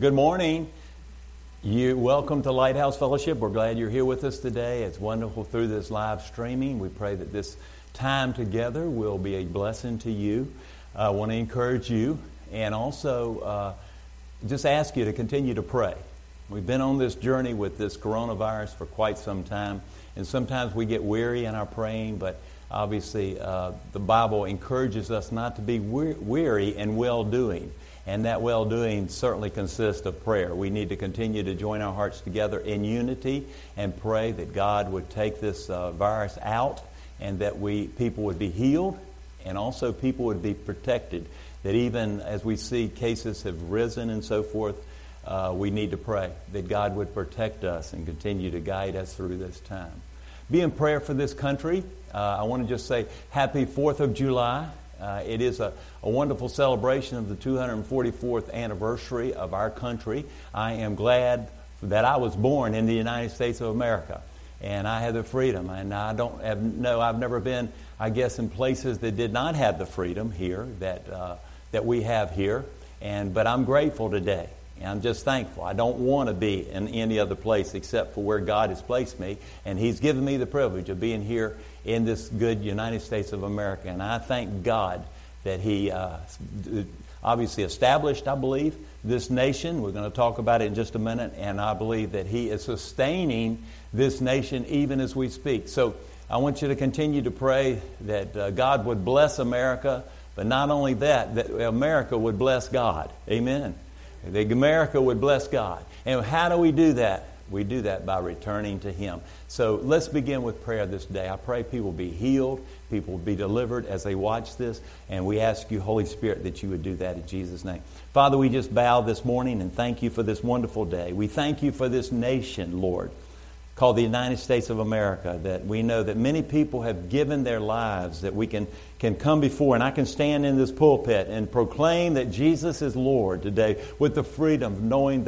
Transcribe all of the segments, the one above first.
Good morning. Welcome to Lighthouse Fellowship. We're glad you're here with us today. It's wonderful through this live streaming. We pray that this time together will be a blessing to you. I want to encourage you and also just ask you to continue to pray. We've been on this journey with this coronavirus for quite some time, and sometimes we get weary in our praying, but obviously the Bible encourages us not to be weary in well-doing. And that well-doing certainly consists of prayer. We need to continue to join our hearts together in unity and pray that God would take this virus out and that people would be healed and also people would be protected. That even as we see cases have risen and so forth, we need to pray that God would protect us and continue to guide us through this time. Be in prayer for this country. I want to just say happy 4th of July. It is a wonderful celebration of the 244th anniversary of our country. I am glad that I was born in the United States of America, and I had the freedom. And I've never been, I guess, in places that did not have the freedom here that we have here. But I'm grateful today. And I'm just thankful. I don't want to be in any other place except for where God has placed me. And He's given me the privilege of being here in this good United States of America. And I thank God that He obviously established, I believe, this nation. We're going to talk about it in just a minute. And I believe that He is sustaining this nation even as we speak. So I want you to continue to pray that God would bless America. But not only that, that America would bless God. Amen. That America would bless God. And how do we do that? We do that by returning to Him. So let's begin with prayer this day. I pray people be healed, people be delivered as they watch this. And we ask you, Holy Spirit, that you would do that in Jesus' name. Father, we just bow this morning and thank you for this wonderful day. We thank you for this nation, Lord, called the United States of America, that we know that many people have given their lives, that we can come before, and I can stand in this pulpit and proclaim that Jesus is Lord today with the freedom of knowing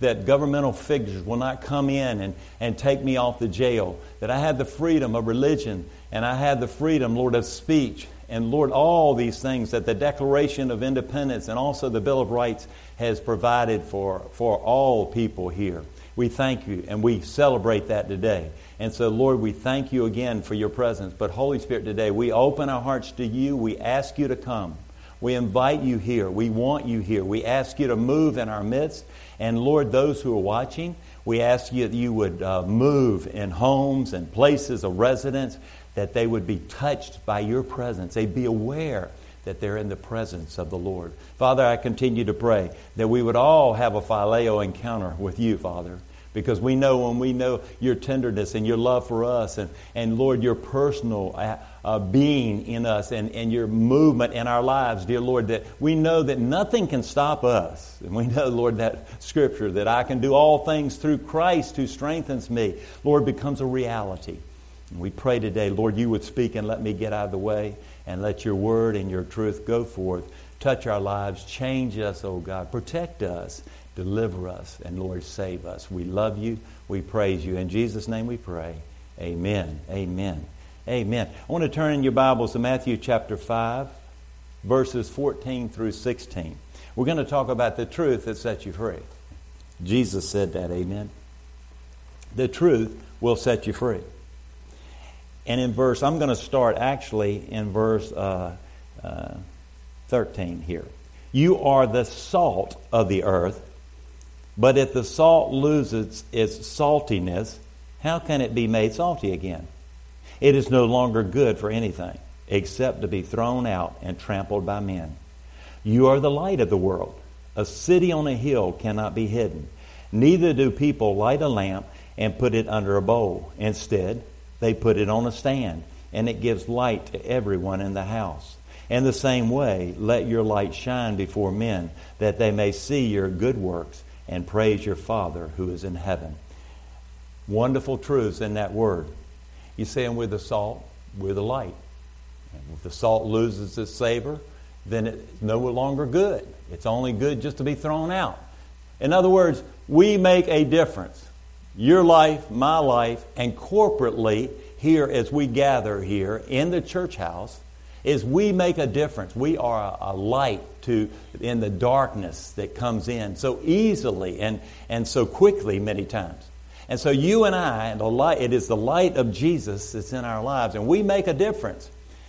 that governmental figures will not come in and take me off the jail, that I have the freedom of religion, and I have the freedom, Lord, of speech, and Lord, all these things that the Declaration of Independence and also the Bill of Rights has provided for all people here. We thank you, and we celebrate that today. And so, Lord, we thank you again for your presence. But, Holy Spirit, today we open our hearts to you. We ask you to come. We invite you here. We want you here. We ask you to move in our midst. And, Lord, those who are watching, we ask you that you would move in homes and places of residence, that they would be touched by your presence. They'd be aware that they're in the presence of the Lord. Father, I continue to pray that we would all have a phileo encounter with you, Father, because we know when we know your tenderness and your love for us and Lord, your personal being in us and your movement in our lives, dear Lord, that we know that nothing can stop us. And we know, Lord, that scripture, that I can do all things through Christ who strengthens me, Lord, becomes a reality. And we pray today, Lord, you would speak and let me get out of the way. And let your word and your truth go forth. Touch our lives. Change us, oh God. Protect us. Deliver us. And Lord, save us. We love you. We praise you. In Jesus' name we pray. Amen. Amen. Amen. I want to turn in your Bibles to Matthew chapter 5, verses 14 through 16. We're going to talk about the truth that sets you free. Jesus said that. Amen. The truth will set you free. And in verse, I'm going to start actually in verse 13 here. You are the salt of the earth, but if the salt loses its saltiness, how can it be made salty again? It is no longer good for anything except to be thrown out and trampled by men. You are the light of the world. A city on a hill cannot be hidden. Neither do people light a lamp and put it under a bowl. Instead, they put it on a stand, and it gives light to everyone in the house. In the same way, let your light shine before men, that they may see your good works and praise your Father who is in heaven. Wonderful truths in that word. You're saying we're the salt, we're the light. And if the salt loses its savor, then it's no longer good. It's only good just to be thrown out. In other words, we make a difference. Your life, my life, and corporately here as we gather here in the church house is we make a difference. We are a light in the darkness that comes in so easily and so quickly many times. And so you and I, it is the light of Jesus that's in our lives, and we make a difference.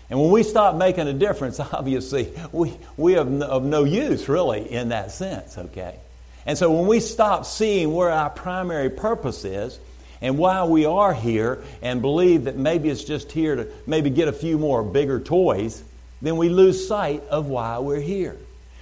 And when we stop making a difference, obviously, we are of no use, really, in that sense, okay? And so when we stop seeing where our primary purpose is and why we are here and believe that maybe it's just here to maybe get a few more bigger toys, then we lose sight of why we're here.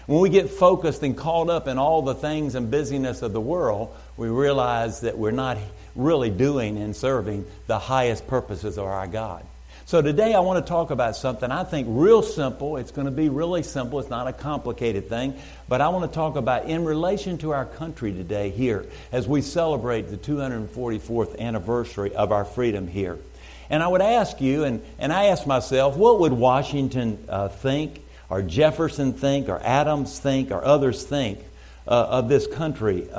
When we get focused and caught up in all the things and busyness of the world, we realize that we're not really doing and serving the highest purposes of our God. So today I want to talk about something I think real simple. It's going to be really simple. It's not a complicated thing. But I want to talk about in relation to our country today here as we celebrate the 244th anniversary of our freedom here. And I would ask you, and I ask myself, what would Washington think, or Jefferson think, or Adams think, or others think of this country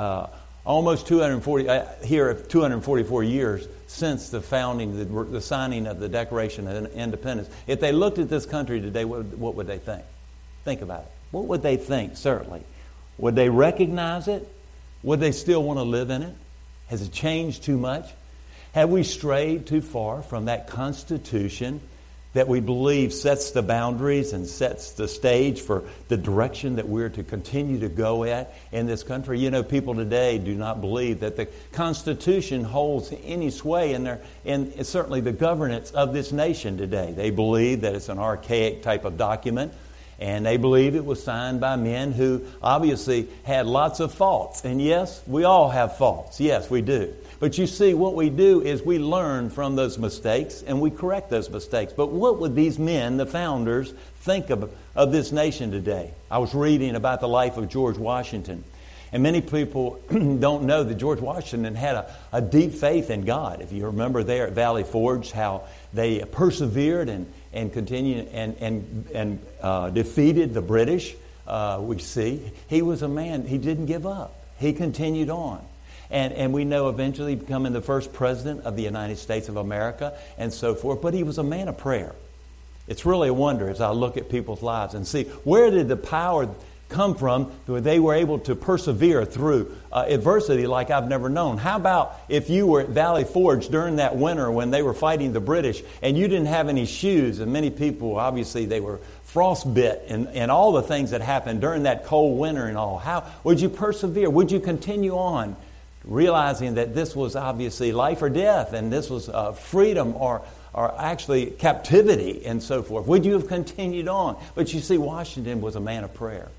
almost 244 years since the founding, the signing of the Declaration of Independence. If they looked at this country today, what would they think? Think about it. What would they think, certainly? Would they recognize it? Would they still want to live in it? Has it changed too much? Have we strayed too far from that Constitution that we believe sets the boundaries and sets the stage for the direction that we're to continue to go at in this country? You know, people today do not believe that the Constitution holds any sway in certainly the governance of this nation today. They believe that it's an archaic type of document, and they believe it was signed by men who obviously had lots of faults. And yes, we all have faults. Yes, we do. But you see, what we do is we learn from those mistakes and we correct those mistakes. But what would these men, the founders, think of this nation today? I was reading about the life of George Washington. And many people don't know that George Washington had a deep faith in God. If you remember there at Valley Forge, how they persevered and continued and defeated the British, we see. He was a man. He didn't give up. He continued on. And we know eventually becoming the first president of the United States of America and so forth. But he was a man of prayer. It's really a wonder as I look at people's lives and see where did the power come from where they were able to persevere through adversity like I've never known. How about if you were at Valley Forge during that winter when they were fighting the British and you didn't have any shoes, and many people, obviously, they were frostbit and all the things that happened during that cold winter and all. How would you persevere? Would you continue on? Realizing that this was obviously life or death, and this was freedom or actually captivity and so forth. Would you have continued on? But you see, Washington was a man of prayer.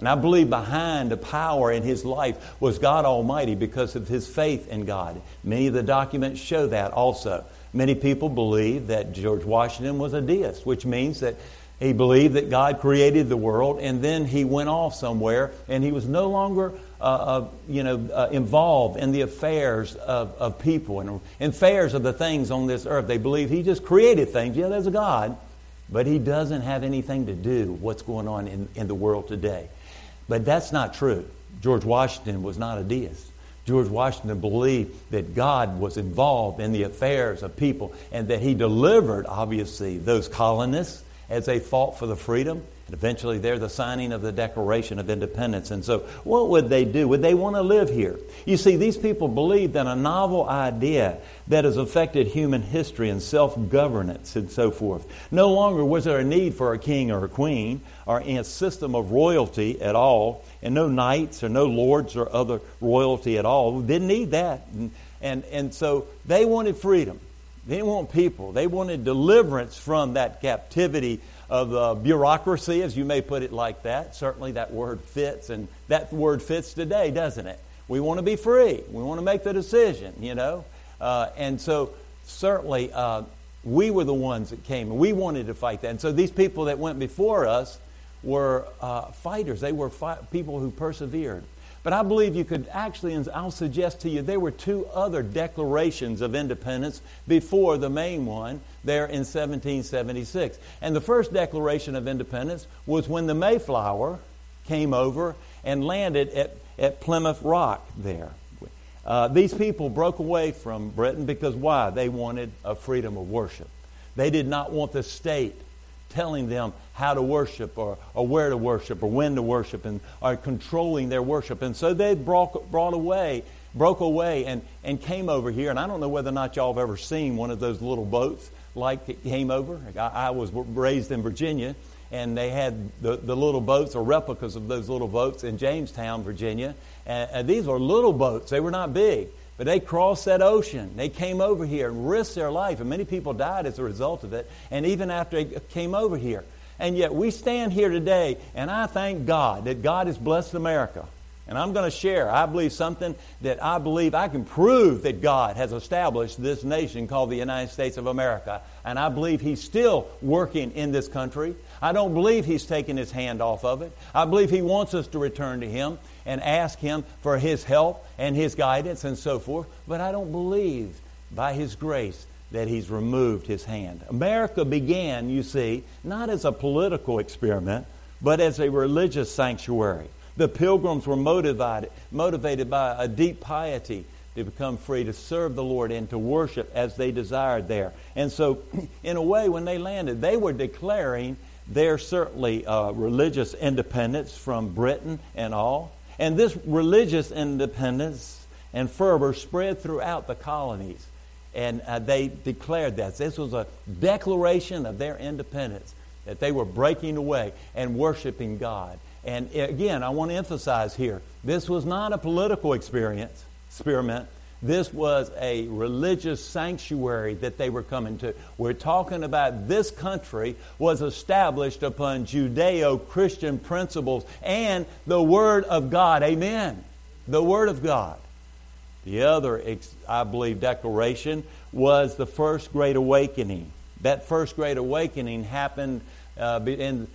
And I believe behind the power in his life was God Almighty because of his faith in God. Many of the documents show that also. Many people believe that George Washington was a deist, which means that he believed that God created the world, and then he went off somewhere, and he was no longer involved in the affairs of people and affairs of the things on this earth. They believe he just created things. Yeah, there's a God, but he doesn't have anything to do with what's going on in the world today. But that's not true. George Washington was not a deist. George Washington believed that God was involved in the affairs of people and that he delivered, obviously, those colonists as they fought for the freedom. And eventually, they're the signing of the Declaration of Independence. And so, what would they do? Would they want to live here? You see, these people believed in a novel idea that has affected human history and self-governance and so forth. No longer was there a need for a king or a queen or a system of royalty at all, and no knights or no lords or other royalty at all. We didn't need that. And so, they wanted freedom. They didn't want people. They wanted deliverance from that captivity of bureaucracy, as you may put it like that. Certainly that word fits, and that word fits today, doesn't it? We want to be free. We want to make the decision, you know. And so certainly we were the ones that came, and we wanted to fight that. And so these people that went before us were fighters. They were people who persevered. But I believe you could actually, and I'll suggest to you, there were two other declarations of independence before the main one there in 1776. And the first declaration of independence was when the Mayflower came over and landed at Plymouth Rock there. These people broke away from Britain because why? They wanted a freedom of worship. They did not want the state telling them how to worship or where to worship or when to worship and are controlling their worship. And so they broke away and came over here. And I don't know whether or not y'all have ever seen one of those little boats like that came over. I was raised in Virginia, and they had the little boats or replicas of those little boats in Jamestown, Virginia. And these were little boats. They were not big. But they crossed that ocean. They came over here and risked their life. And many people died as a result of it. And even after they came over here. And yet we stand here today, and I thank God that God has blessed America. And I'm going to share, I believe, something that I believe I can prove that God has established this nation called the United States of America. And I believe He's still working in this country. I don't believe He's taken His hand off of it. I believe He wants us to return to Him and ask Him for His help and His guidance and so forth. But I don't believe by His grace that He's removed His hand. America began, you see, not as a political experiment, but as a religious sanctuary. The Pilgrims were motivated by a deep piety to become free, to serve the Lord and to worship as they desired there. And so, in a way, when they landed, they were declaring their certainly religious independence from Britain and all. And this religious independence and fervor spread throughout the colonies. And they declared that. This was a declaration of their independence, that they were breaking away and worshiping God. And again, I want to emphasize here, this was not a political experiment. This was a religious sanctuary that they were coming to. We're talking about this country was established upon Judeo-Christian principles and the Word of God. Amen. The Word of God. The other, I believe, declaration was the First Great Awakening. That First Great Awakening happened between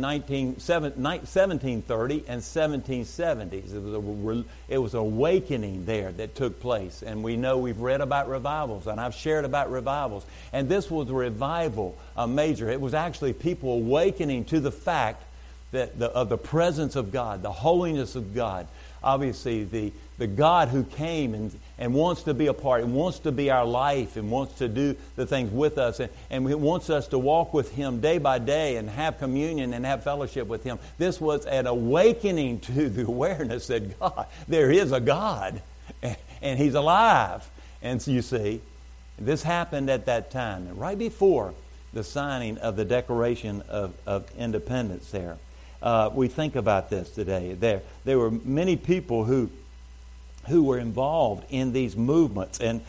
1730 and 1770s. It was an awakening there that took place. And we know we've read about revivals, and I've shared about revivals. And this was a revival, a major. It was actually people awakening to the fact that of the presence of God, the holiness of God. Obviously, the God who came and wants to be a part and wants to be our life and wants to do the things with us and wants us to walk with Him day by day and have communion and have fellowship with Him. This was an awakening to the awareness that God, there is a God and He's alive. And so you see, this happened at that time, right before the signing of the Declaration of Independence there. We think about this today. There were many people who were involved in these movements. And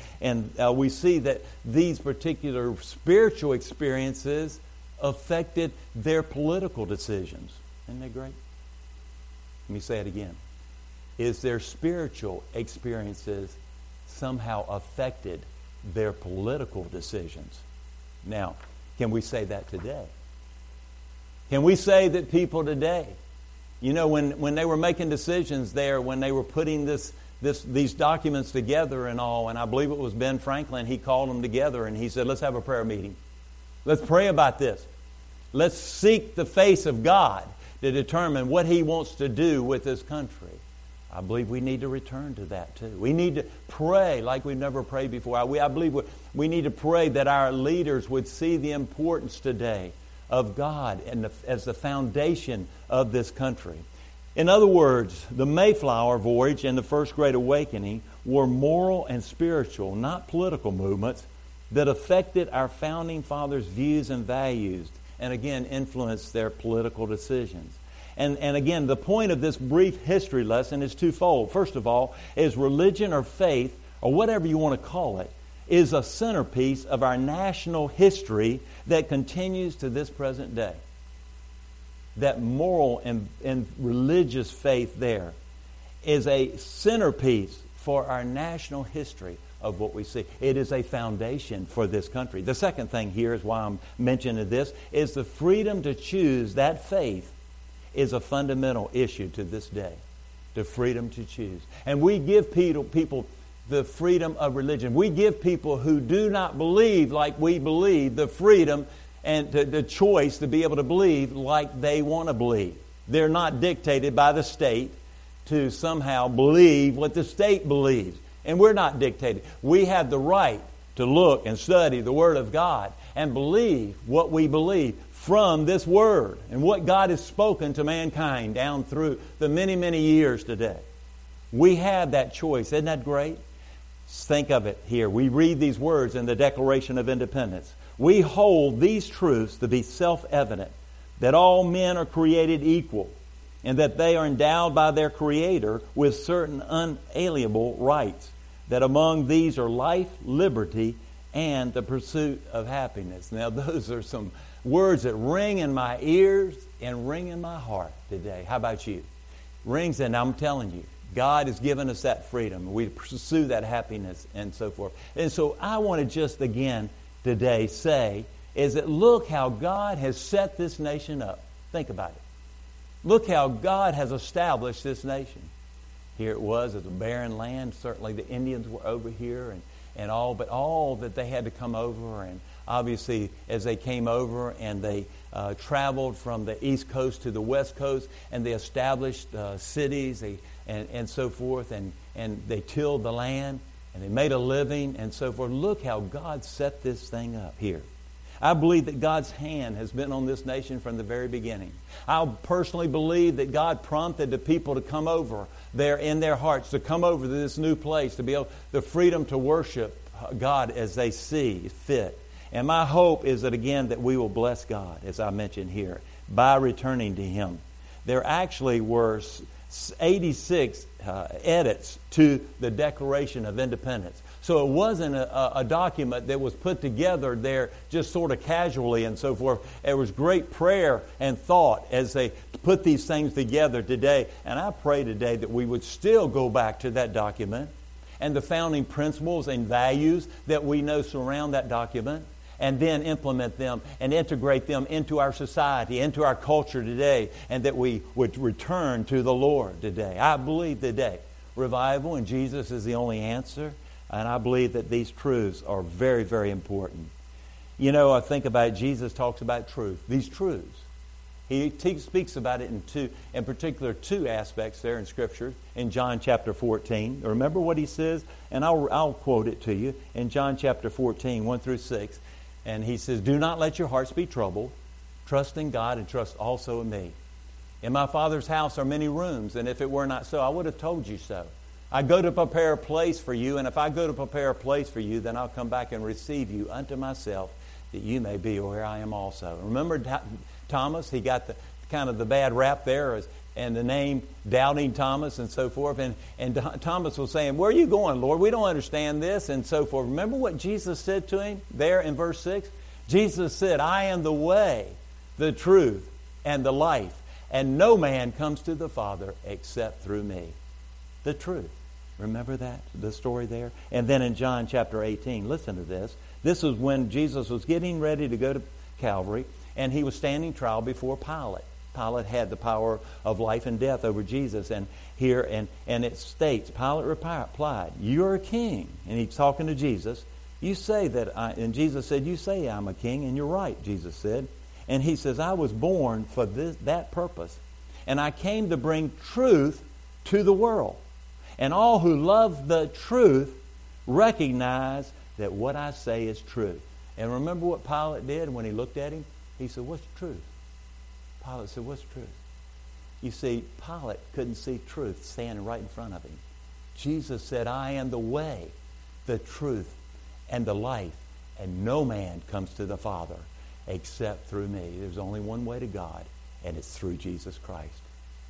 we see that these particular spiritual experiences affected their political decisions. Isn't that great? Let me say it again. Is their spiritual experiences somehow affected their political decisions? Now, can we say that today? Can we say that people today, you know, when they were making decisions there, when they were putting these documents together and all, and I believe it was Ben Franklin, he called them together and he said, let's have a prayer meeting. Let's pray about this. Let's seek the face of God to determine what He wants to do with this country. I believe we need to return to that too. We need to pray like we've never prayed before. I believe we need to pray that our leaders would see the importance today of God and as the foundation of this country. In other words, the Mayflower voyage and the First Great Awakening were moral and spiritual, not political movements, that affected our founding fathers' views and values, and again, influenced their political decisions. And again, the point of this brief history lesson is twofold. First of all, is religion or faith, or whatever you want to call it, is a centerpiece of our national history that continues to this present day. That moral and religious faith there is a centerpiece for our national history of what we see. It is a foundation for this country. The second thing here is why I'm mentioning this, is the freedom to choose that faith is a fundamental issue to this day. The freedom to choose. And we give people the freedom of religion. We give people who do not believe like we believe the freedom and the choice to be able to believe like they want to believe. They're not dictated by the state to somehow believe what the state believes. And we're not dictated. We have the right to look and study the Word of God and believe what we believe from this Word and what God has spoken to mankind down through the many, many years today. We have that choice. Isn't that great? Think of it here. We read these words in the Declaration of Independence. We hold these truths to be self-evident, that all men are created equal, and that they are endowed by their Creator with certain unalienable rights, that among these are life, liberty, and the pursuit of happiness. Now, those are some words that ring in my ears and ring in my heart today. How about you? Rings, and I'm telling you, God has given us that freedom. We pursue that happiness and so forth. And so I want to just again today say is that look how God has set this nation up. Think about it. Look how God has established this nation. Here it was as a barren land. Certainly the Indians were over here and all, but all that they had to come over. And obviously as they came over and they traveled from the East Coast to the West Coast, and they established cities and so forth, and they tilled the land and they made a living and so forth. Look how God set this thing up here. I believe that God's hand has been on this nation from the very beginning. I personally believe that God prompted the people to come over there in their hearts, to come over to this new place, to be able the freedom to worship God as they see fit. And my hope is that, again, that we will bless God, as I mentioned here, by returning to Him. There actually were 86 edits to the Declaration of Independence. So it wasn't a document that was put together there just sort of casually and so forth. It was great prayer and thought as they put these things together today. And I pray today that we would still go back to that document and the founding principles and values that we know surround that document, and then implement them and integrate them into our society, into our culture today, and that we would return to the Lord today. I believe today revival and Jesus is the only answer, and I believe that these truths are very, very important. You know, I think about it, Jesus talks about truth, these truths. He speaks about it in particular two aspects there in Scripture in John chapter 14. Remember what he says? And I'll quote it to you in John chapter 14, 1 through 6. And he says, "Do not let your hearts be troubled. Trust in God and trust also in me. In my Father's house are many rooms, and if it were not so, I would have told you so. I go to prepare a place for you, and if I go to prepare a place for you, then I'll come back and receive you unto myself, that you may be where I am also." Remember Thomas? He got the kind of the bad rap there and the name Doubting Thomas and so forth. And Thomas was saying, "Where are you going, Lord? We don't understand this," and so forth. Remember what Jesus said to him there in verse 6? Jesus said, "I am the way, the truth, and the life. And no man comes to the Father except through me." The truth. Remember that, the story there? And then in John chapter 18, listen to this. This is when Jesus was getting ready to go to Calvary, and he was standing trial before Pilate. Pilate had the power of life and death over Jesus. And here, and it states, Pilate replied, "You're a king." And he's talking to Jesus. "You say that I," and Jesus said, "You say I'm a king, and you're right," Jesus said. And he says, "I was born for that purpose. And I came to bring truth to the world. And all who love the truth recognize that what I say is true." And remember what Pilate did when he looked at him? He said, "What's the truth?" Pilate said, "What's the truth?" You see, Pilate couldn't see truth standing right in front of him. Jesus said, "I am the way, the truth, and the life, and no man comes to the Father except through me." There's only one way to God, and it's through Jesus Christ.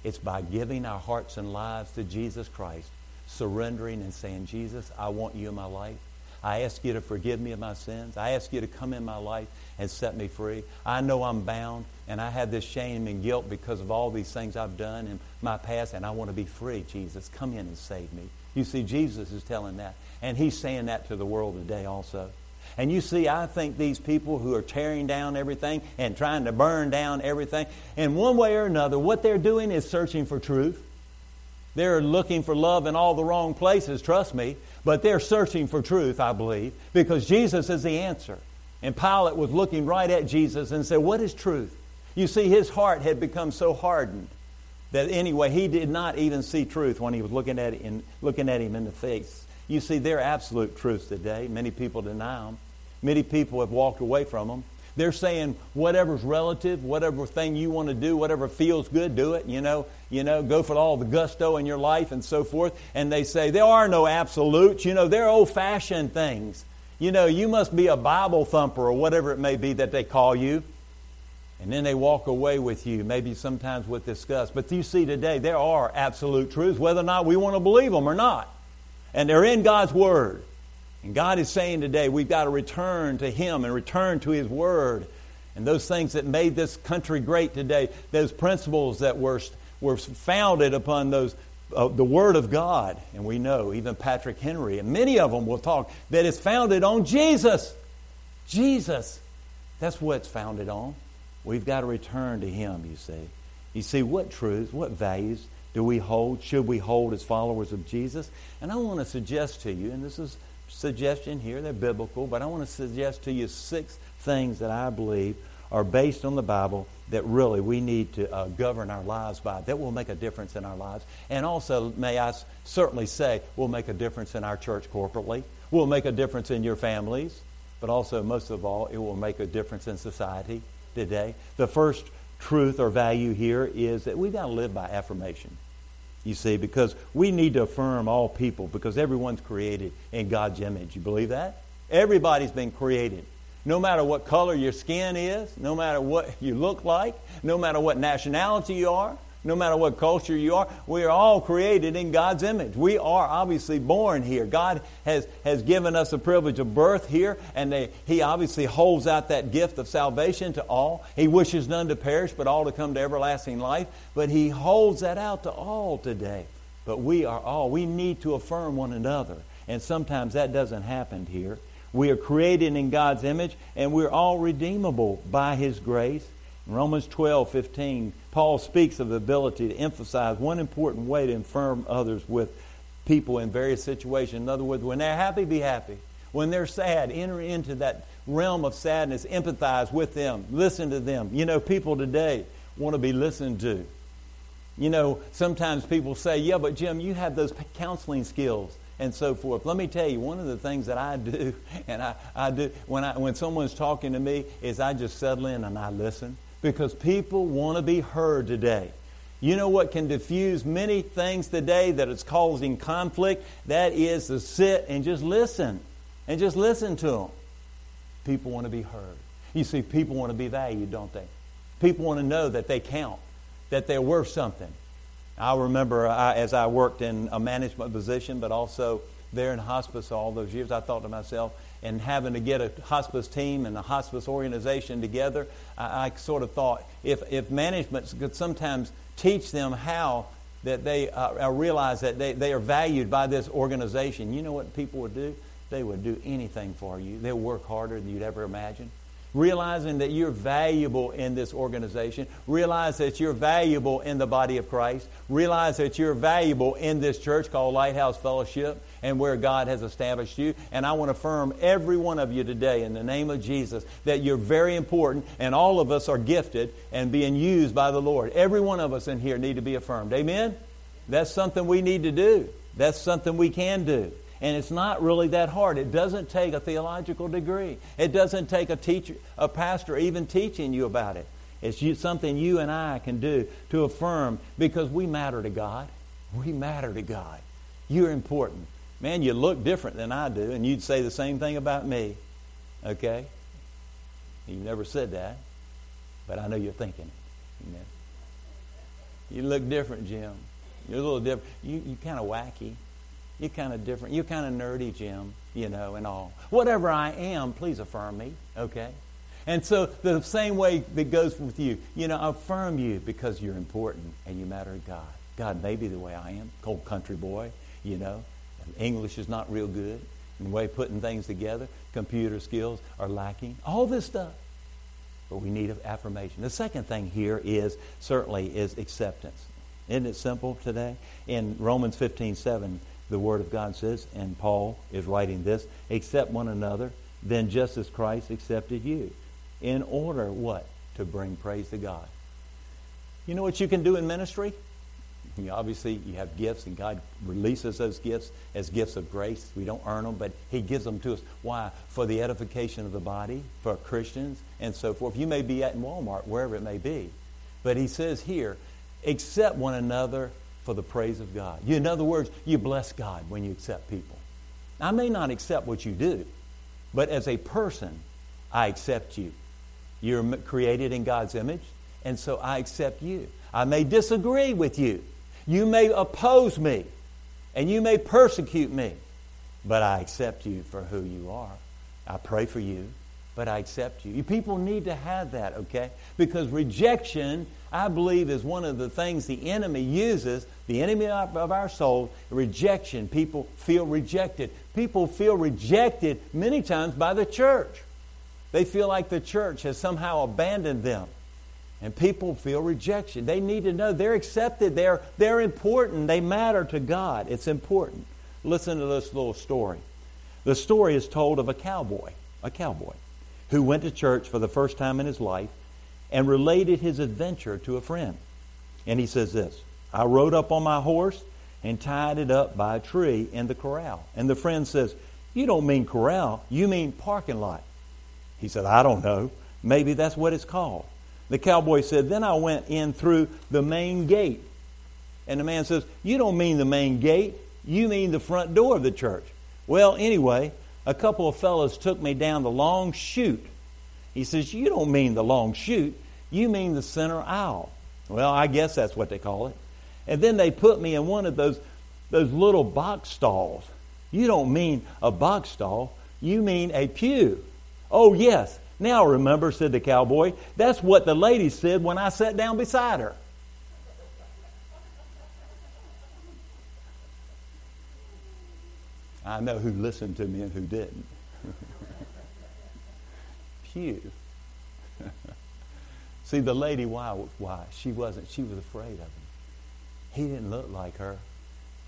It's by giving our hearts and lives to Jesus Christ, surrendering and saying, "Jesus, I want you in my life. I ask you to forgive me of my sins. I ask you to come in my life and set me free. I know I'm bound, and I have this shame and guilt because of all these things I've done in my past, and I want to be free, Jesus. Come in and save me." You see, Jesus is telling that, and he's saying that to the world today also. And you see, I think these people who are tearing down everything and trying to burn down everything, in one way or another, what they're doing is searching for truth. They're looking for love in all the wrong places, trust me. But they're searching for truth, I believe, because Jesus is the answer. And Pilate was looking right at Jesus and said, "What is truth?" You see, his heart had become so hardened that anyway, he did not even see truth when he was looking at him in the face. You see, they're absolute truths today. Many people deny them. Many people have walked away from them. They're saying whatever's relative, whatever thing you want to do, whatever feels good, do it. Go for all the gusto in your life and so forth. And they say there are no absolutes. They're old-fashioned things. You must be a Bible thumper or whatever it may be that they call you. And then they walk away with you, maybe sometimes with disgust. But you see today, there are absolute truths, whether or not we want to believe them or not. And they're in God's Word. And God is saying today, we've got to return to Him and return to His Word. And those things that made this country great today, those principles that were founded upon those the Word of God. And we know, even Patrick Henry, and many of them will talk, that it's founded on Jesus. Jesus. That's what it's founded on. We've got to return to Him, you see. You see, what truths, what values do we hold, should we hold as followers of Jesus? And I want to suggest to you, and this is a suggestion here, they're biblical, but I want to suggest to you 6 things that I believe are based on the Bible that really we need to govern our lives by, that will make a difference in our lives. And also, may I certainly say, will make a difference in our church corporately, will make a difference in your families, but also, most of all, it will make a difference in society today. The first truth or value here is that we've got to live by affirmation. You see, because we need to affirm all people, because everyone's created in God's image. You believe that? Everybody's been created. No matter what color your skin is, no matter what you look like, no matter what nationality you are, no matter what culture you are, we are all created in God's image. We are obviously born here. God has given us the privilege of birth here, and He obviously holds out that gift of salvation to all. He wishes none to perish, but all to come to everlasting life. But He holds that out to all today. But we are all. We need to affirm one another, and sometimes that doesn't happen here. We are created in God's image, and we're all redeemable by His grace. In Romans 12:15, Paul speaks of the ability to emphasize one important way to affirm others with people in various situations. In other words, when they're happy, be happy. When they're sad, enter into that realm of sadness. Empathize with them. Listen to them. People today want to be listened to. Sometimes people say, yeah, but Jim, you have those counseling skills and so forth. Let me tell you, one of the things that I do, and I do when someone's talking to me, is I just settle in and I listen. Because people want to be heard today. You know what can diffuse many things today that is causing conflict? That is to sit and just listen. And just listen to them. People want to be heard. You see, people want to be valued, don't they? People want to know that they count, that they're worth something. I remember as I worked in a management position, but also there in hospice all those years, I thought to myself, and having to get a hospice team and a hospice organization together, I sort of thought if management could sometimes teach them how that they realize that they are valued by this organization, you know what people would do? They would do anything for you. They'll work harder than you'd ever imagine. Realizing that you're valuable in this organization. Realize that you're valuable in the body of Christ. Realize that you're valuable in this church called Lighthouse Fellowship and where God has established you. And I want to affirm every one of you today in the name of Jesus that you're very important and all of us are gifted and being used by the Lord. Every one of us in here need to be affirmed. Amen? That's something we need to do. That's something we can do. And it's not really that hard. It doesn't take a theological degree. It doesn't take a pastor even teaching you about it. It's something you and I can do to affirm because we matter to God. We matter to God. You're important. Man, you look different than I do, and you'd say the same thing about me. Okay? You never said that, but I know you're thinking it. You look different, Jim. You're a little different. You're kind of wacky. You're kind of different. You're kind of nerdy, Jim, and all. Whatever I am, please affirm me, okay? And so the same way that goes with you, affirm you because you're important and you matter to God. God may be the way I am, cold country boy, English is not real good. And the way of putting things together, computer skills are lacking. All this stuff. But we need affirmation. The second thing here is acceptance. Isn't it simple today? In Romans 15:7, the Word of God says, and Paul is writing this, accept one another, then just as Christ accepted you. In order, what? To bring praise to God. You know what you can do in ministry? You know, obviously, you have gifts, and God releases those gifts as gifts of grace. We don't earn them, but He gives them to us. Why? For the edification of the body, for Christians, and so forth. You may be at Walmart, wherever it may be. But He says here, accept one another for the praise of God. You, in other words, you bless God when you accept people. I may not accept what you do, but as a person, I accept you. You're created in God's image, and so I accept you. I may disagree with you. You may oppose me, and you may persecute me, but I accept you for who you are. I pray for you, but I accept you. You people need to have that, okay? Because rejection, I believe, is one of the things the enemy uses, the enemy of our soul, rejection. People feel rejected. People feel rejected many times by the church. They feel like the church has somehow abandoned them. And people feel rejection. They need to know they're accepted. They're important. They matter to God. It's important. Listen to this little story. The story is told of a cowboy who went to church for the first time in his life and related his adventure to a friend. And he says this, I rode up on my horse and tied it up by a tree in the corral. And the friend says, you don't mean corral, you mean parking lot. He said, I don't know. Maybe that's what it's called. The cowboy said, then I went in through the main gate. And the man says, you don't mean the main gate. You mean the front door of the church. Well, anyway, a couple of fellows took me down the long chute. He says, you don't mean the long chute. You mean the center aisle. Well, I guess that's what they call it. And then they put me in one of those little box stalls. You don't mean a box stall. You mean a pew. Oh, yes. Now remember, said the cowboy, that's what the lady said when I sat down beside her. I know who listened to me and who didn't. Pew. See, the lady, why? She was afraid of him. He didn't look like her.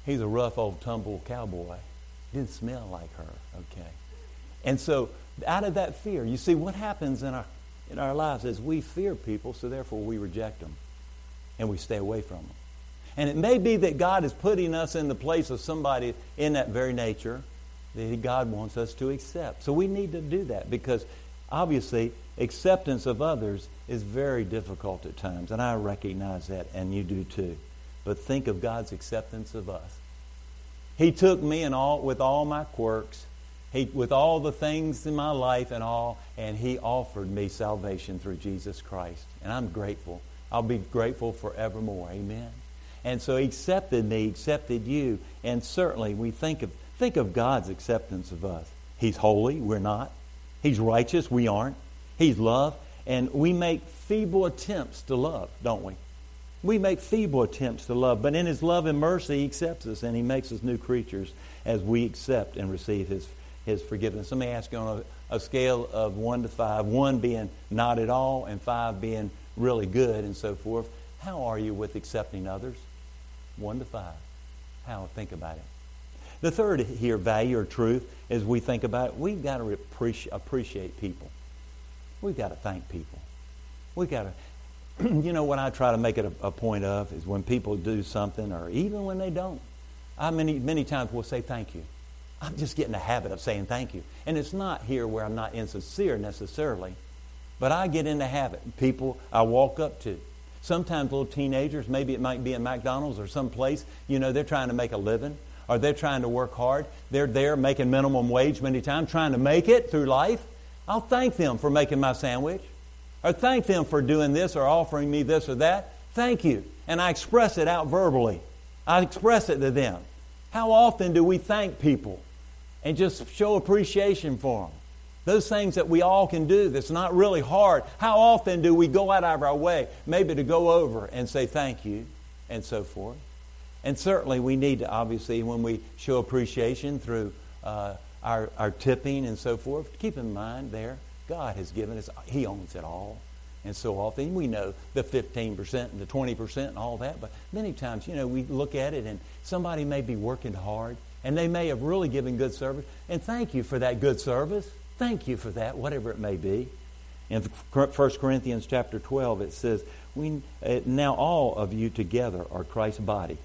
He's a rough old tumble cowboy. Didn't smell like her, okay? And so, out of that fear, you see what happens in our lives is we fear people, so therefore we reject them and we stay away from them. And it may be that God is putting us in the place of somebody in that very nature that God wants us to accept. So we need to do that because obviously acceptance of others is very difficult at times, and I recognize that, and you do too. But think of God's acceptance of us. He took me with all my quirks, with all the things in my life and all, and He offered me salvation through Jesus Christ. And I'm grateful. I'll be grateful forevermore. Amen. And so He accepted me, accepted you, and certainly we think of God's acceptance of us. He's holy, we're not. He's righteous, we aren't. He's love, and we make feeble attempts to love, don't we? We make feeble attempts to love, but in His love and mercy, He accepts us, and He makes us new creatures as we accept and receive His forgiveness. Let me ask you on a scale of 1 to 5, 1 being not at all and 5 being really good and so forth. How are you with accepting others? 1 to 5. How? Think about it. The third here value or truth as we think about it, we've got to appreciate people. We've got to thank people. We've got to, you know what I try to make it a point of is when people do something or even when they don't, I many times will say thank you. I'm just getting a habit of saying thank you. And it's not here where I'm not insincere necessarily, but I get in the habit. People I walk up to. Sometimes little teenagers, maybe it might be in McDonald's or someplace, you know, they're trying to make a living or they're trying to work hard. They're there making minimum wage many times, trying to make it through life. I'll thank them for making my sandwich or thank them for doing this or offering me this or that. Thank you. And I express it out verbally. I express it to them. How often do we thank people and just show appreciation for them? Those things that we all can do that's not really hard. How often do we go out of our way maybe to go over and say thank you and so forth? And certainly we need to obviously when we show appreciation through our tipping and so forth, keep in mind there, God has given us, He owns it all. And so often we know the 15% and the 20% and all that. But many times, you know, we look at it and somebody may be working hard and they may have really given good service. And thank you for that good service. Thank you for that, whatever it may be. In 1 Corinthians chapter 12, it says, we now all of you together are Christ's body,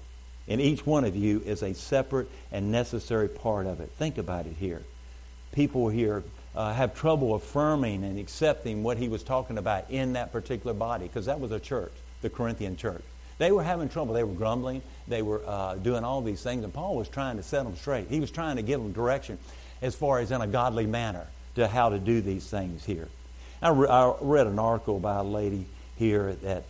and each one of you is a separate and necessary part of it. Think about it here. People here have trouble affirming and accepting what he was talking about in that particular body, because that was a church, the Corinthian church. They were having trouble. They were grumbling. They were doing all these things, and Paul was trying to set them straight. He was trying to give them direction as far as in a godly manner to how to do these things here. I read an article by a lady here that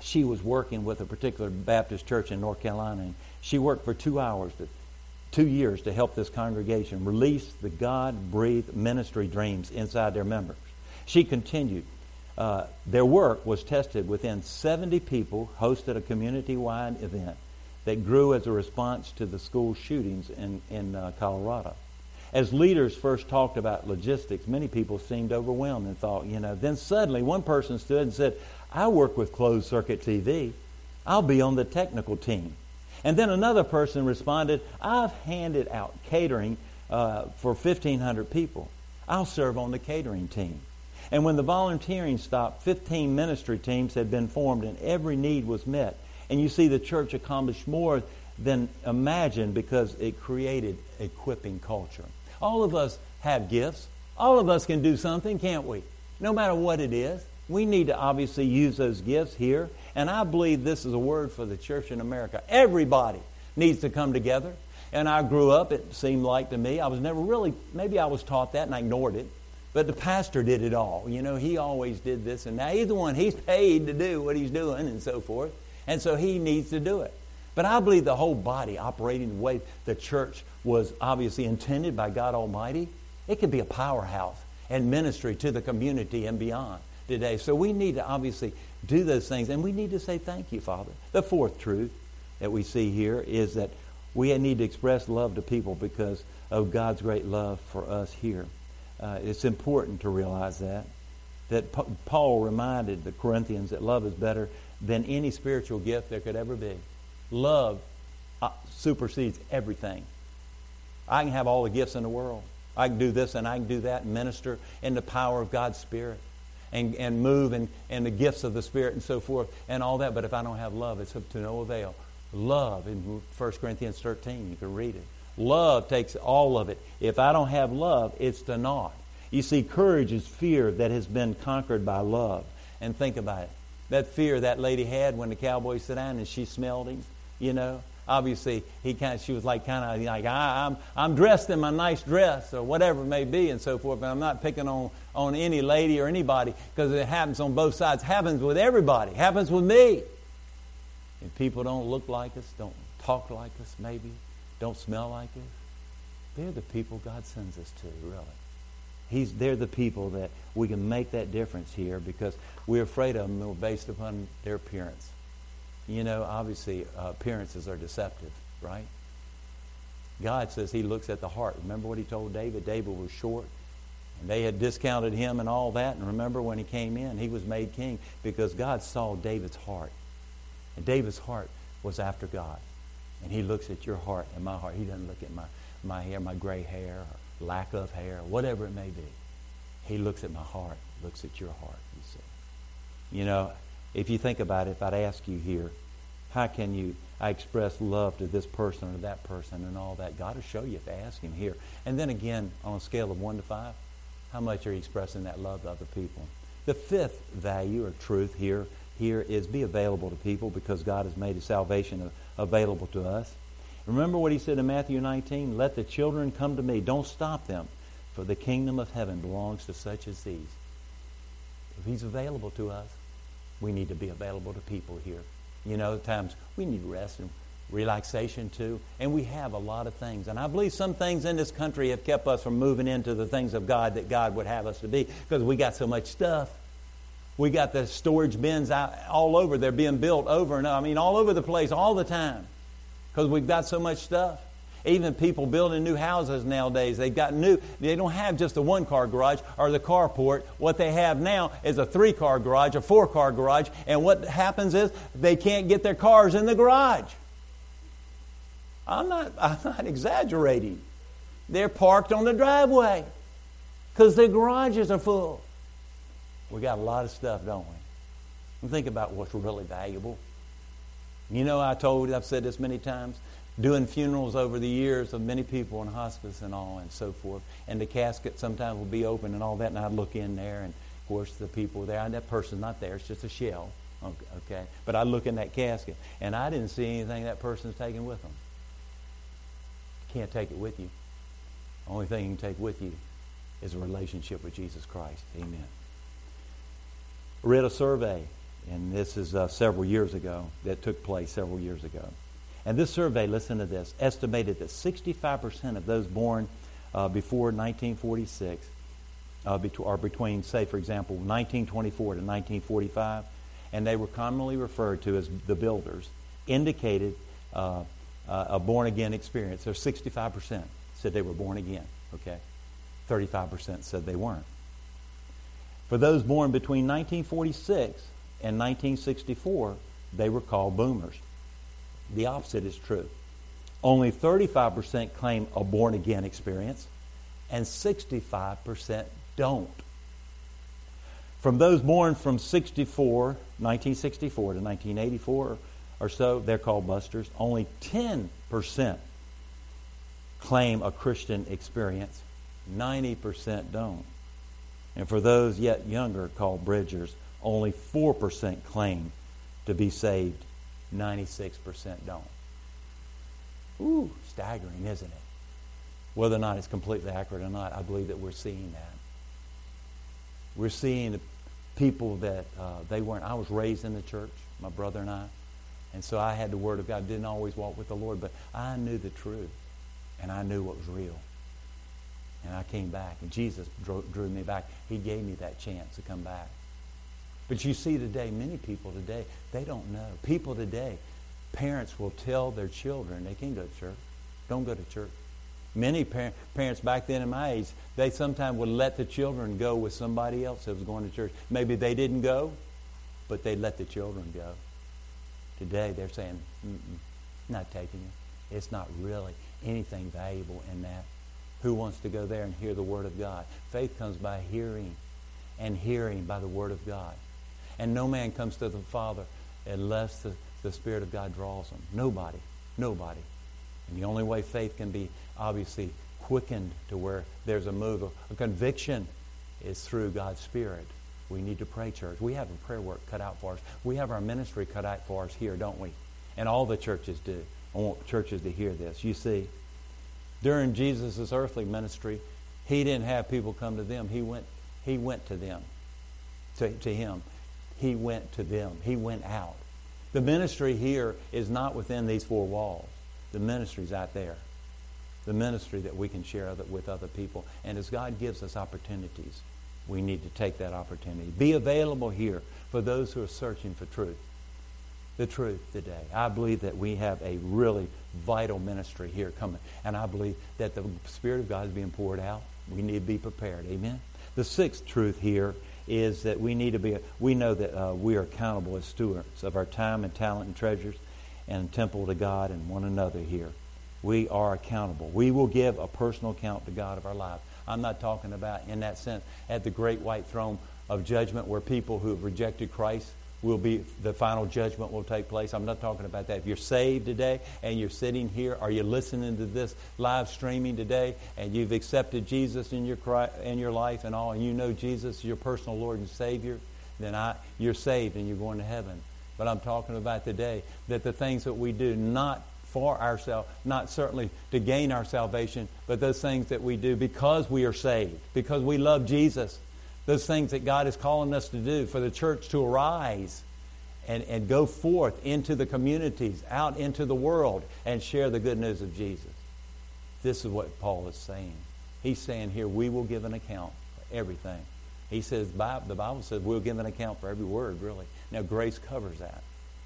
she was working with a particular Baptist church in North Carolina, and she worked for 2 years to help this congregation release the God-breathed ministry dreams inside their members. She continued. Their work was tested within 70 people, hosted a community-wide event that grew as a response to the school shootings in Colorado. As leaders first talked about logistics, many people seemed overwhelmed and thought, you know. Then suddenly one person stood and said, I work with closed-circuit TV. I'll be on the technical team. And then another person responded, I've handed out catering for 1,500 people. I'll serve on the catering team. And when the volunteering stopped, 15 ministry teams had been formed and every need was met. And you see the church accomplished more than imagined because it created equipping culture. All of us have gifts. All of us can do something, can't we? No matter what it is. We need to obviously use those gifts here. And I believe this is a word for the church in America. Everybody needs to come together. And I grew up, it seemed like to me, I was never really, maybe I was taught that and I ignored it. But the pastor did it all. You know, he always did this. And now he's the one, he's paid to do what he's doing and so forth. And so he needs to do it. But I believe the whole body operating the way the church was obviously intended by God Almighty, it could be a powerhouse and ministry to the community and beyond today. So we need to obviously do those things. And we need to say thank you, Father. The fourth truth that we see here is that we need to express love to people because of God's great love for us here. It's important to realize that Paul reminded the Corinthians that love is better than any spiritual gift there could ever be. Love supersedes everything. I can have all the gifts in the world. I can do this and I can do that and minister in the power of God's Spirit and move and the gifts of the Spirit and so forth and all that. But if I don't have love, it's up to no avail. Love in 1 Corinthians 13, you can read it. Love takes all of it. If I don't have love, it's to naught. You see, courage is fear that has been conquered by love. And think about it. That fear that lady had when the cowboy sat down and she smelled him, you know. Obviously, she was like, I'm dressed in my nice dress or whatever it may be and so forth. But I'm not picking on any lady or anybody because it happens on both sides. Happens with everybody. Happens with me. And people don't look like us, don't talk like us maybe. Don't smell like it. They're the people God sends us to, really. They're the people that we can make that difference here because we're afraid of them based upon their appearance. You know, obviously, appearances are deceptive, right? God says he looks at the heart. Remember what he told David? David was short, and they had discounted him and all that. And remember when he came in, he was made king because God saw David's heart. And David's heart was after God. And he looks at your heart and my heart. He doesn't look at my hair, my gray hair, or lack of hair, whatever it may be. He looks at my heart, looks at your heart, you see. You know, if you think about it, if I'd ask you here, how can I express love to this person or that person and all that? God will show you if I ask him here. And then again, on a scale of 1 to 5, how much are you expressing that love to other people? The fifth value or truth here is be available to people because God has made his salvation available to us. Remember what he said in Matthew 19, let the children come to me. Don't stop them, for the kingdom of heaven belongs to such as these. If he's available to us, we need to be available to people here. You know, at times we need rest and relaxation too, and we have a lot of things. And I believe some things in this country have kept us from moving into the things of God that God would have us to be because we got so much stuff. We got the storage bins out all over. They're being built over and over. I mean, all over the place, all the time. Because we've got so much stuff. Even people building new houses nowadays, they don't have just a one-car garage or the carport. What they have now is a 3-car garage, a 4-car garage. And what happens is they can't get their cars in the garage. I'm not exaggerating. They're parked on the driveway because their garages are full. We got a lot of stuff, don't we? and think about what's really valuable. You know, I've said this many times, doing funerals over the years of many people in hospice and all and so forth, and the casket sometimes will be open and all that, and I'd look in there, and of course the people there, and that person's not there, it's just a shell, okay? But I look in that casket, and I didn't see anything that person's taking with them. Can't take it with you. The only thing you can take with you is a relationship with Jesus Christ. Amen. I read a survey, and this is several years ago, that took place several years ago. And this survey, listen to this, estimated that 65% of those born before 1946, between, say, for example, 1924 to 1945, and they were commonly referred to as the builders, indicated a born-again experience. So 65% said they were born again, okay? 35% said they weren't. For those born between 1946 and 1964, they were called boomers. The opposite is true. Only 35% claim a born-again experience, and 65% don't. From those born from 1964 to 1984 or so, they're called busters. Only 10% claim a Christian experience, 90% don't. And for those yet younger, called bridgers, only 4% claim to be saved, 96% don't. Ooh, staggering, isn't it? Whether or not it's completely accurate or not, I believe that we're seeing that. We're seeing people that they weren't. I was raised in the church, my brother and I, and so I had the Word of God. Didn't always walk with the Lord, but I knew the truth, and I knew what was real. And I came back, and Jesus drew me back. He gave me that chance to come back. But you see today, many people today, they don't know. People today, parents will tell their children, they can't go to church. Don't go to church. Many parents back then in my age, they sometimes would let the children go with somebody else that was going to church. Maybe they didn't go, but they let the children go. Today, they're saying, not taking it. It's not really anything valuable in that. Who wants to go there and hear the Word of God? Faith comes by hearing, and hearing by the Word of God. And no man comes to the Father unless the Spirit of God draws them. Nobody. And the only way faith can be obviously quickened to where there's a move of a conviction is through God's Spirit. We need to pray, church. We have a prayer work cut out for us. We have our ministry cut out for us here, don't we? And all the churches do. I want churches to hear this. You see, during Jesus' earthly ministry, he didn't have people come to them. He went to them, to him. He went to them. He went out. The ministry here is not within these four walls. The ministry's out there. The ministry that we can share with other people. And as God gives us opportunities, we need to take that opportunity. Be available here for those who are searching for truth. The truth today. I believe that we have a really vital ministry here coming. And I believe that the Spirit of God is being poured out. We need to be prepared. Amen? The sixth truth here is that we need to be, we know that we are accountable as stewards of our time and talent and treasures and temple to God and one another here. We are accountable. We will give a personal account to God of our lives. I'm not talking about, in that sense, at the great white throne of judgment where people who have rejected Christ will be, the final judgment will take place. I'm not talking about that. If you're saved today and you're sitting here or you're listening to this live streaming today and you've accepted Jesus in your life and all, and you know Jesus is your personal Lord and Savior, then you're saved and you're going to heaven. But I'm talking about today that the things that we do, not for ourselves, not certainly to gain our salvation, but those things that we do because we are saved, because we love Jesus, those things that God is calling us to do, for the church to arise and go forth into the communities, out into the world, and share the good news of Jesus. This is what Paul is saying. He's saying here, we will give an account for everything. He says, the Bible says we'll give an account for every word, really. Now, grace covers that,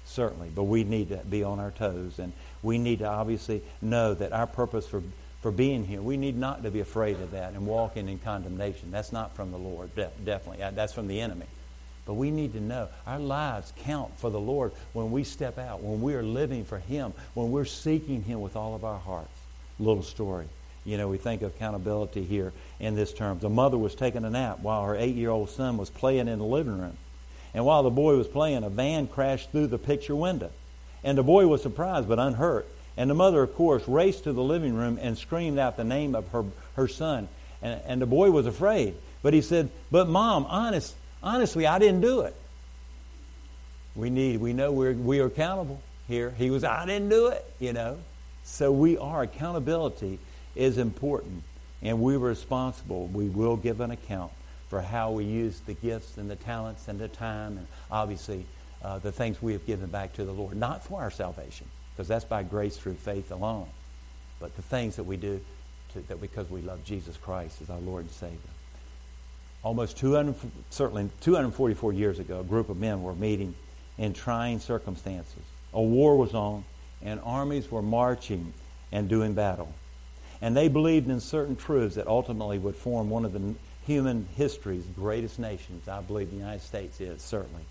certainly, but we need to be on our toes, and we need to obviously know that our purpose for being here. We need not to be afraid of that and walking in condemnation. That's not from the Lord, definitely. That's from the enemy. But we need to know our lives count for the Lord when we step out, when we are living for Him, when we're seeking Him with all of our hearts. Little story. You know, we think of accountability here in this term. The mother was taking a nap while her 8-year-old son was playing in the living room. And while the boy was playing, a van crashed through the picture window. And the boy was surprised but unhurt. And the mother, of course, raced to the living room and screamed out the name of her son. And the boy was afraid. But he said, "But Mom, honestly, I didn't do it." We know we are accountable here. He was, "I didn't do it," you know. So we are. Accountability is important. And we're responsible. We will give an account for how we use the gifts and the talents and the time and obviously the things we have given back to the Lord. Not for our salvation, because that's by grace through faith alone. But the things that we do because we love Jesus Christ as our Lord and Savior. Almost 244 years ago, a group of men were meeting in trying circumstances. A war was on, and armies were marching and doing battle. And they believed in certain truths that ultimately would form one of the human history's greatest nations. I believe the United States is, certainly.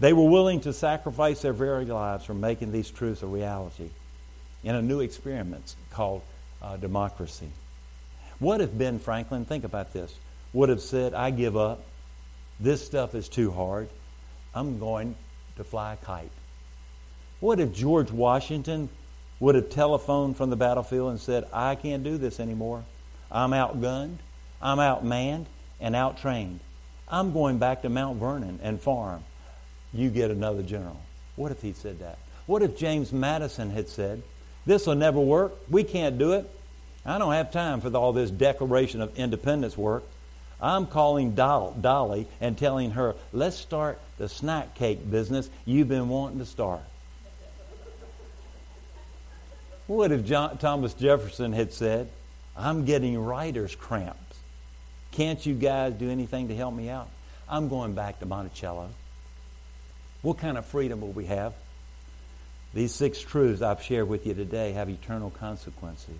They were willing to sacrifice their very lives for making these truths a reality in a new experiment called democracy. What if Ben Franklin, think about this, would have said, "I give up. This stuff is too hard. I'm going to fly a kite"? What if George Washington would have telephoned from the battlefield and said, "I can't do this anymore. I'm outgunned, I'm outmanned, and outtrained. I'm going back to Mount Vernon and farm. You get another general"? What if he said that? What if James Madison had said, "This will never work. We can't do it. I don't have time for all this Declaration of Independence work. I'm calling Dolly and telling her, let's start the snack cake business you've been wanting to start"? What if Thomas Jefferson had said, "I'm getting writer's cramps. Can't you guys do anything to help me out? I'm going back to Monticello"? What kind of freedom will we have? These 6 truths I've shared with you today have eternal consequences.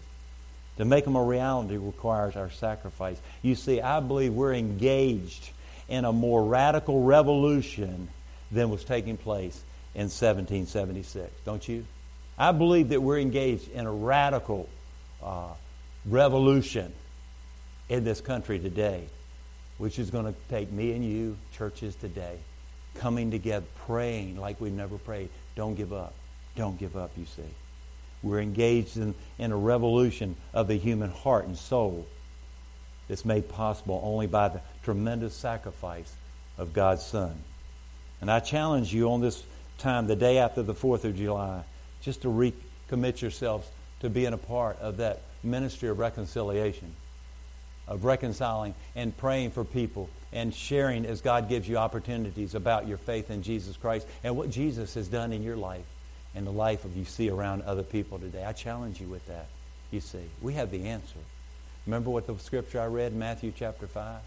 To make them a reality requires our sacrifice. You see, I believe we're engaged in a more radical revolution than was taking place in 1776. Don't you? I believe that we're engaged in a radical revolution in this country today, which is going to take me and you, churches today, coming together, praying like we've never prayed. Don't give up. Don't give up, you see. We're engaged in a revolution of the human heart and soul that's made possible only by the tremendous sacrifice of God's Son. And I challenge you on this time, the day after the 4th of July, just to recommit yourselves to being a part of that ministry of reconciliation, of reconciling and praying for people and sharing as God gives you opportunities about your faith in Jesus Christ and what Jesus has done in your life and the life of you see around other people today. I challenge you with that. You see, we have the answer. Remember what the scripture I read in Matthew chapter 5?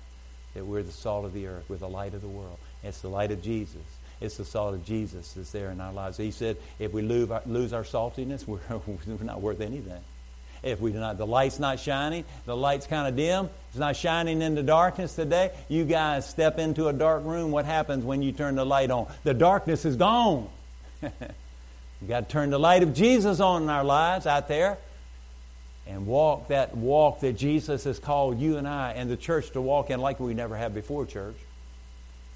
That we're the salt of the earth, we're the light of the world. It's the light of Jesus. It's the salt of Jesus that's there in our lives. He said, if we lose our saltiness, we're not worth anything. If we do not, the light's not shining, the light's kind of dim, it's not shining in the darkness today. You guys step into a dark room, what happens when you turn the light on? The darkness is gone. We've got to turn the light of Jesus on in our lives out there and walk that walk that Jesus has called you and I and the church to walk in like we never have before, church.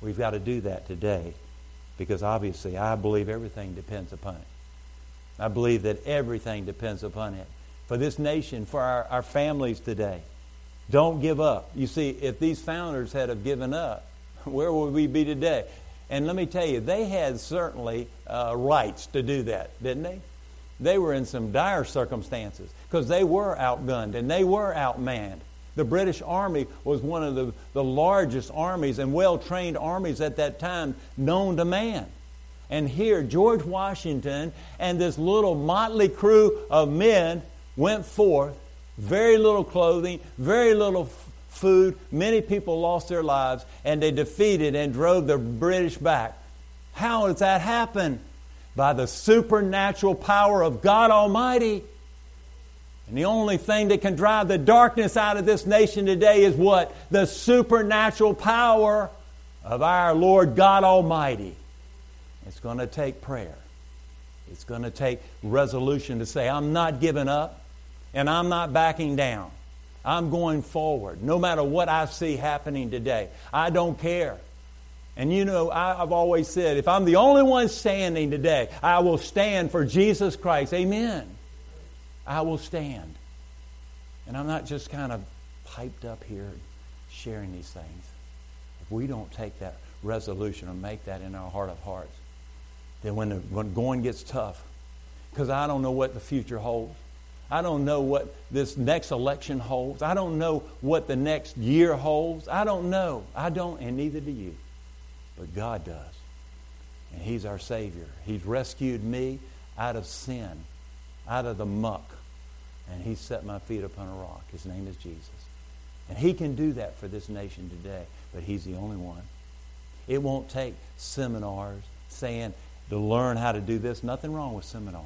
We've got to do that today. Because obviously, I believe everything depends upon it. I believe that everything depends upon it. For this nation, for our families today, don't give up. You see, if these founders had have given up, where would we be today? And let me tell you, they had certainly rights to do that, didn't they? They were in some dire circumstances because they were outgunned and they were outmanned. The British Army was one of the largest armies and well-trained armies at that time known to man. And here, George Washington and this little motley crew of men went forth, very little clothing, very little food. Many people lost their lives, and they defeated and drove the British back. How does that happen? By the supernatural power of God Almighty. And the only thing that can drive the darkness out of this nation today is what? The supernatural power of our Lord God Almighty. It's going to take prayer. It's going to take resolution to say, I'm not giving up and I'm not backing down. I'm going forward. No matter what I see happening today, I don't care. And you know, I've always said, if I'm the only one standing today, I will stand for Jesus Christ. Amen. I will stand. And I'm not just kind of piped up here sharing these things. If we don't take that resolution or make that in our heart of hearts, then when going gets tough, because I don't know what the future holds. I don't know what this next election holds. I don't know what the next year holds. I don't know. I don't, and neither do you. But God does. And He's our Savior. He's rescued me out of sin, out of the muck. And He set my feet upon a rock. His name is Jesus. And He can do that for this nation today, but He's the only one. It won't take seminars saying to learn how to do this. Nothing wrong with seminars.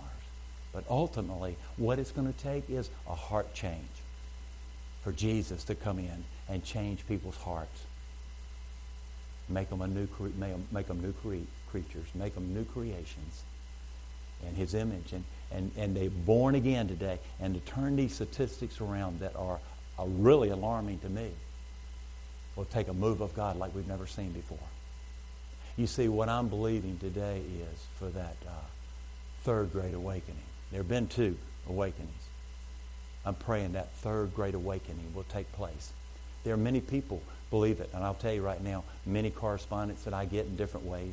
But ultimately, what it's going to take is a heart change for Jesus to come in and change people's hearts. Make them new creatures. Make them new creations in His image. And they're born again today. And to turn these statistics around that are really alarming to me will take a move of God like we've never seen before. You see, what I'm believing today is for that third great awakening. There have been two awakenings. I'm praying that third great awakening will take place. There are many people believe it, and I'll tell you right now, many correspondents that I get in different ways,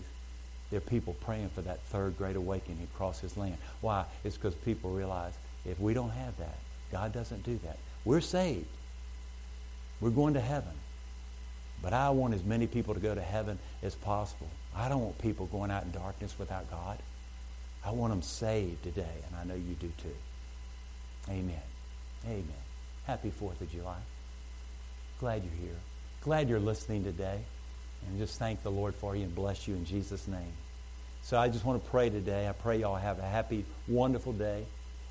there are people praying for that third great awakening across this land. Why? It's because people realize if we don't have that, God doesn't do that. We're saved. We're going to heaven. But I want as many people to go to heaven as possible. I don't want people going out in darkness without God. I want them saved today, and I know you do too. Amen. Amen. Happy 4th of July. Glad you're here. Glad you're listening today. And just thank the Lord for you and bless you in Jesus' name. So I just want to pray today. I pray y'all have a happy, wonderful day.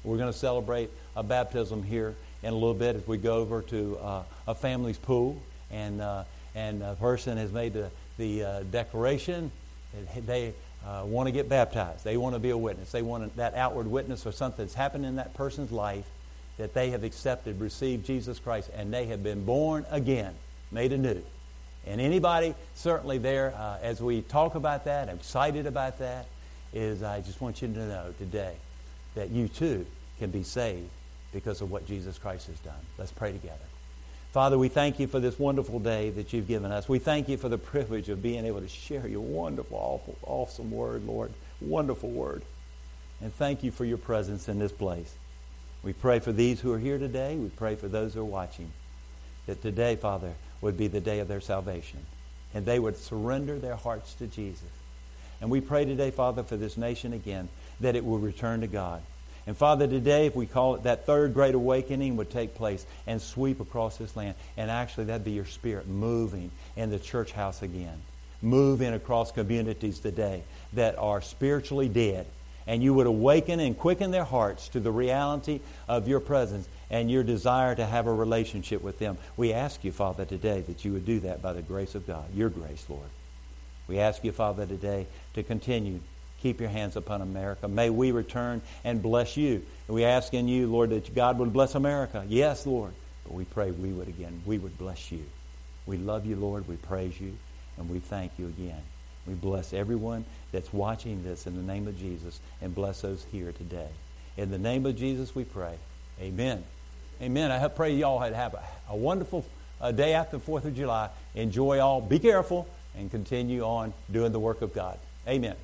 We're going to celebrate a baptism here in a little bit as we go over to a family's pool. And a person has made the declaration that they want to get baptized. They want to be a witness. They want that outward witness of something that's happened in that person's life, that they have accepted, received Jesus Christ, and they have been born again, made anew. And anybody certainly there, as we talk about that, I'm excited about that, is I just want you to know today that you too can be saved because of what Jesus Christ has done. Let's pray together. Father, we thank you for this wonderful day that you've given us. We thank you for the privilege of being able to share your wonderful, awesome word, Lord. Wonderful word. And thank you for your presence in this place. We pray for these who are here today. We pray for those who are watching. That today, Father, would be the day of their salvation. And they would surrender their hearts to Jesus. And we pray today, Father, for this nation again, that it will return to God. And Father, today, if we call it that third great awakening would take place and sweep across this land. And actually, that'd be your Spirit moving in the church house again. Moving across communities today that are spiritually dead. And you would awaken and quicken their hearts to the reality of your presence and your desire to have a relationship with them. We ask you, Father, today that you would do that by the grace of God, your grace, Lord. We ask you, Father, today to continue. Keep your hands upon America. May we return and bless you. And we ask in you, Lord, that God would bless America. Yes, Lord. But we pray we would again. We would bless you. We love you, Lord. We praise you. And we thank you again. We bless everyone that's watching this in the name of Jesus and bless those here today. In the name of Jesus we pray. Amen. Amen. I pray y'all have a wonderful day after 4th of July. Enjoy all. Be careful and continue on doing the work of God. Amen.